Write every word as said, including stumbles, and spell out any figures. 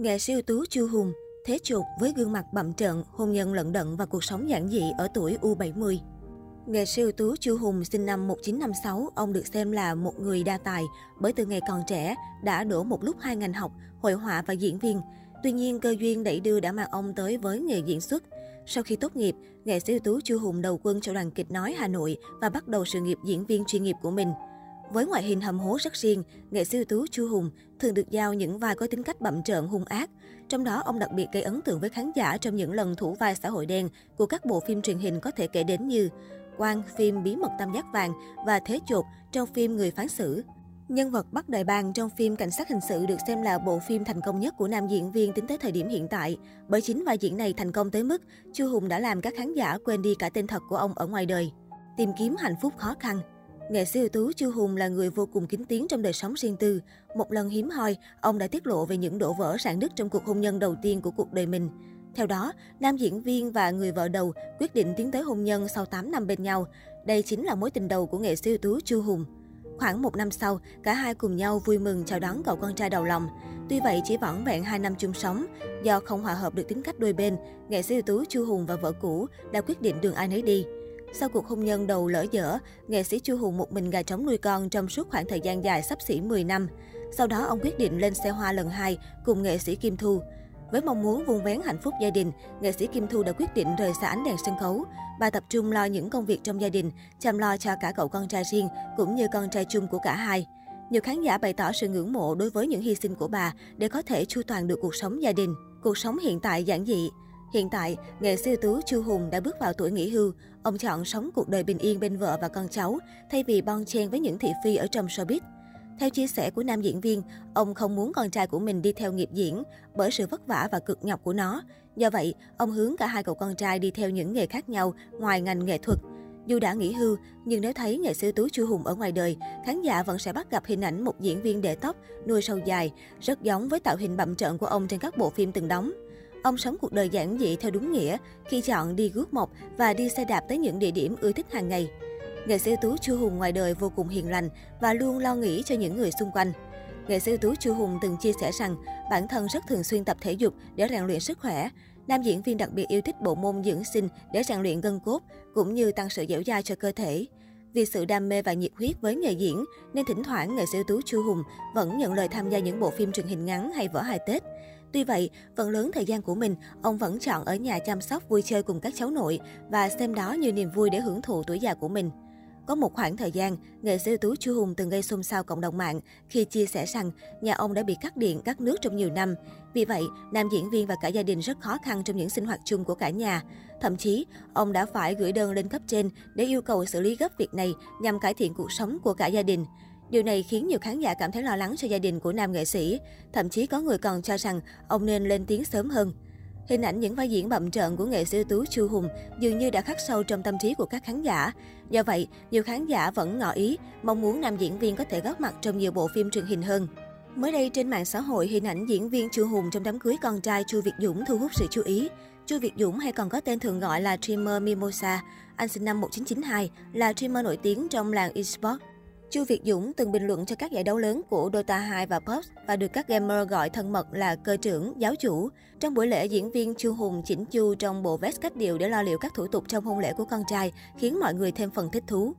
Nghệ sĩ ưu tú Chu Hùng, thế chụp với gương mặt bặm trợn, hôn nhân lận đận và cuộc sống giản dị ở tuổi U bảy mươi. Nghệ sĩ ưu tú Chu Hùng sinh năm một nghìn chín trăm năm mươi sáu, ông được xem là một người đa tài bởi từ ngày còn trẻ đã đổ một lúc hai ngành học, hội họa và diễn viên. Tuy nhiên, cơ duyên đẩy đưa đã mang ông tới với nghề diễn xuất. Sau khi tốt nghiệp, nghệ sĩ ưu tú Chu Hùng đầu quân cho đoàn kịch nói Hà Nội và bắt đầu sự nghiệp diễn viên chuyên nghiệp của mình. Với ngoại hình hầm hố rất riêng, nghệ sĩ ưu tú Chu Hùng thường được giao những vai có tính cách bặm trợn hung ác. Trong đó, ông đặc biệt gây ấn tượng với khán giả trong những lần thủ vai xã hội đen của các bộ phim truyền hình có thể kể đến như Quang, phim Bí mật Tam Giác Vàng và Thế Chột trong phim Người Phán Xử. Nhân vật Bắt Đại Bàng trong phim Cảnh sát hình sự được xem là bộ phim thành công nhất của nam diễn viên tính tới thời điểm hiện tại. Bởi chính vai diễn này thành công tới mức, Chu Hùng đã làm các khán giả quên đi cả tên thật của ông ở ngoài đời. Tìm kiếm hạnh phúc khó khăn. Nghệ sĩ ưu tú Chu Hùng là người vô cùng kín tiếng trong đời sống riêng tư. Một lần hiếm hoi, ông đã tiết lộ về những đổ vỡ rạn nứt trong cuộc hôn nhân đầu tiên của cuộc đời mình. Theo đó, nam diễn viên và người vợ đầu quyết định tiến tới hôn nhân sau tám năm bên nhau. Đây chính là mối tình đầu của nghệ sĩ ưu tú Chu Hùng. Khoảng một năm sau, cả hai cùng nhau vui mừng chào đón cậu con trai đầu lòng. Tuy vậy, chỉ vỏn vẹn hai năm chung sống. Do không hòa hợp được tính cách đôi bên, nghệ sĩ ưu tú Chu Hùng và vợ cũ đã quyết định đường ai nấy đi. Sau cuộc hôn nhân đầu lỡ dở, nghệ sĩ Chu Hùng một mình gà trống nuôi con trong suốt khoảng thời gian dài xấp xỉ mười năm. Sau đó, ông quyết định lên xe hoa lần hai cùng nghệ sĩ Kim Thu. Với mong muốn vun vén hạnh phúc gia đình, nghệ sĩ Kim Thu đã quyết định rời xa ánh đèn sân khấu. Bà tập trung lo những công việc trong gia đình, chăm lo cho cả cậu con trai riêng cũng như con trai chung của cả hai. Nhiều khán giả bày tỏ sự ngưỡng mộ đối với những hy sinh của bà để có thể chu toàn được cuộc sống gia đình. Cuộc sống hiện tại giản dị. Hiện tại, nghệ sĩ ưu tú Chu Hùng đã bước vào tuổi nghỉ hưu. Ông chọn sống cuộc đời bình yên bên vợ và con cháu thay vì bon chen với những thị phi ở trong showbiz. Theo chia sẻ của nam diễn viên, ông không muốn con trai của mình đi theo nghiệp diễn bởi sự vất vả và cực nhọc của nó. Do vậy, ông hướng cả hai cậu con trai đi theo những nghề khác nhau ngoài ngành nghệ thuật. Dù đã nghỉ hưu, nhưng nếu thấy nghệ sĩ ưu tú Chu Hùng ở ngoài đời, khán giả vẫn sẽ bắt gặp hình ảnh một diễn viên để tóc, nuôi râu dài, rất giống với tạo hình bặm trợn của ông trên các bộ phim từng đóng. Ông sống cuộc đời giản dị theo đúng nghĩa khi chọn đi guốc mộc và đi xe đạp tới những địa điểm ưa thích hàng ngày. Nghệ sĩ ưu tú Chu Hùng ngoài đời vô cùng hiền lành và luôn lo nghĩ cho những người xung quanh. Nghệ sĩ ưu tú Chu Hùng từng chia sẻ rằng bản thân rất thường xuyên tập thể dục để rèn luyện sức khỏe. Nam diễn viên đặc biệt yêu thích bộ môn dưỡng sinh để rèn luyện gân cốt cũng như tăng sự dẻo dai cho cơ thể. Vì sự đam mê và nhiệt huyết với nghề diễn nên thỉnh thoảng nghệ sĩ ưu tú Chu Hùng vẫn nhận lời tham gia những bộ phim truyền hình ngắn hay vở hài Tết. Tuy vậy, phần lớn thời gian của mình, ông vẫn chọn ở nhà chăm sóc vui chơi cùng các cháu nội và xem đó như niềm vui để hưởng thụ tuổi già của mình. Có một khoảng thời gian, nghệ sĩ ưu tú Chu Hùng từng gây xôn xao cộng đồng mạng khi chia sẻ rằng nhà ông đã bị cắt điện, cắt nước trong nhiều năm. Vì vậy, nam diễn viên và cả gia đình rất khó khăn trong những sinh hoạt chung của cả nhà. Thậm chí, ông đã phải gửi đơn lên cấp trên để yêu cầu xử lý gấp việc này nhằm cải thiện cuộc sống của cả gia đình. Điều này khiến nhiều khán giả cảm thấy lo lắng cho gia đình của nam nghệ sĩ. Thậm chí có người còn cho rằng ông nên lên tiếng sớm hơn. Hình ảnh những vai diễn bậm trợn của nghệ sĩ ưu tú Chu Hùng dường như đã khắc sâu trong tâm trí của các khán giả. Do vậy, nhiều khán giả vẫn ngỏ ý, mong muốn nam diễn viên có thể góp mặt trong nhiều bộ phim truyền hình hơn. Mới đây trên mạng xã hội, hình ảnh diễn viên Chu Hùng trong đám cưới con trai Chu Việt Dũng thu hút sự chú ý. Chu Việt Dũng hay còn có tên thường gọi là Streamer Mimosa, anh sinh năm một nghìn chín trăm chín mươi hai, là streamer nổi tiếng trong làng eSports. Chu Việt Dũng từng bình luận cho các giải đấu lớn của Dota hai và pê u bê giê và được các gamer gọi thân mật là cơ trưởng, giáo chủ. Trong buổi lễ, diễn viên Chu Hùng chỉnh chu trong bộ vest cách điệu để lo liệu các thủ tục trong hôn lễ của con trai, khiến mọi người thêm phần thích thú.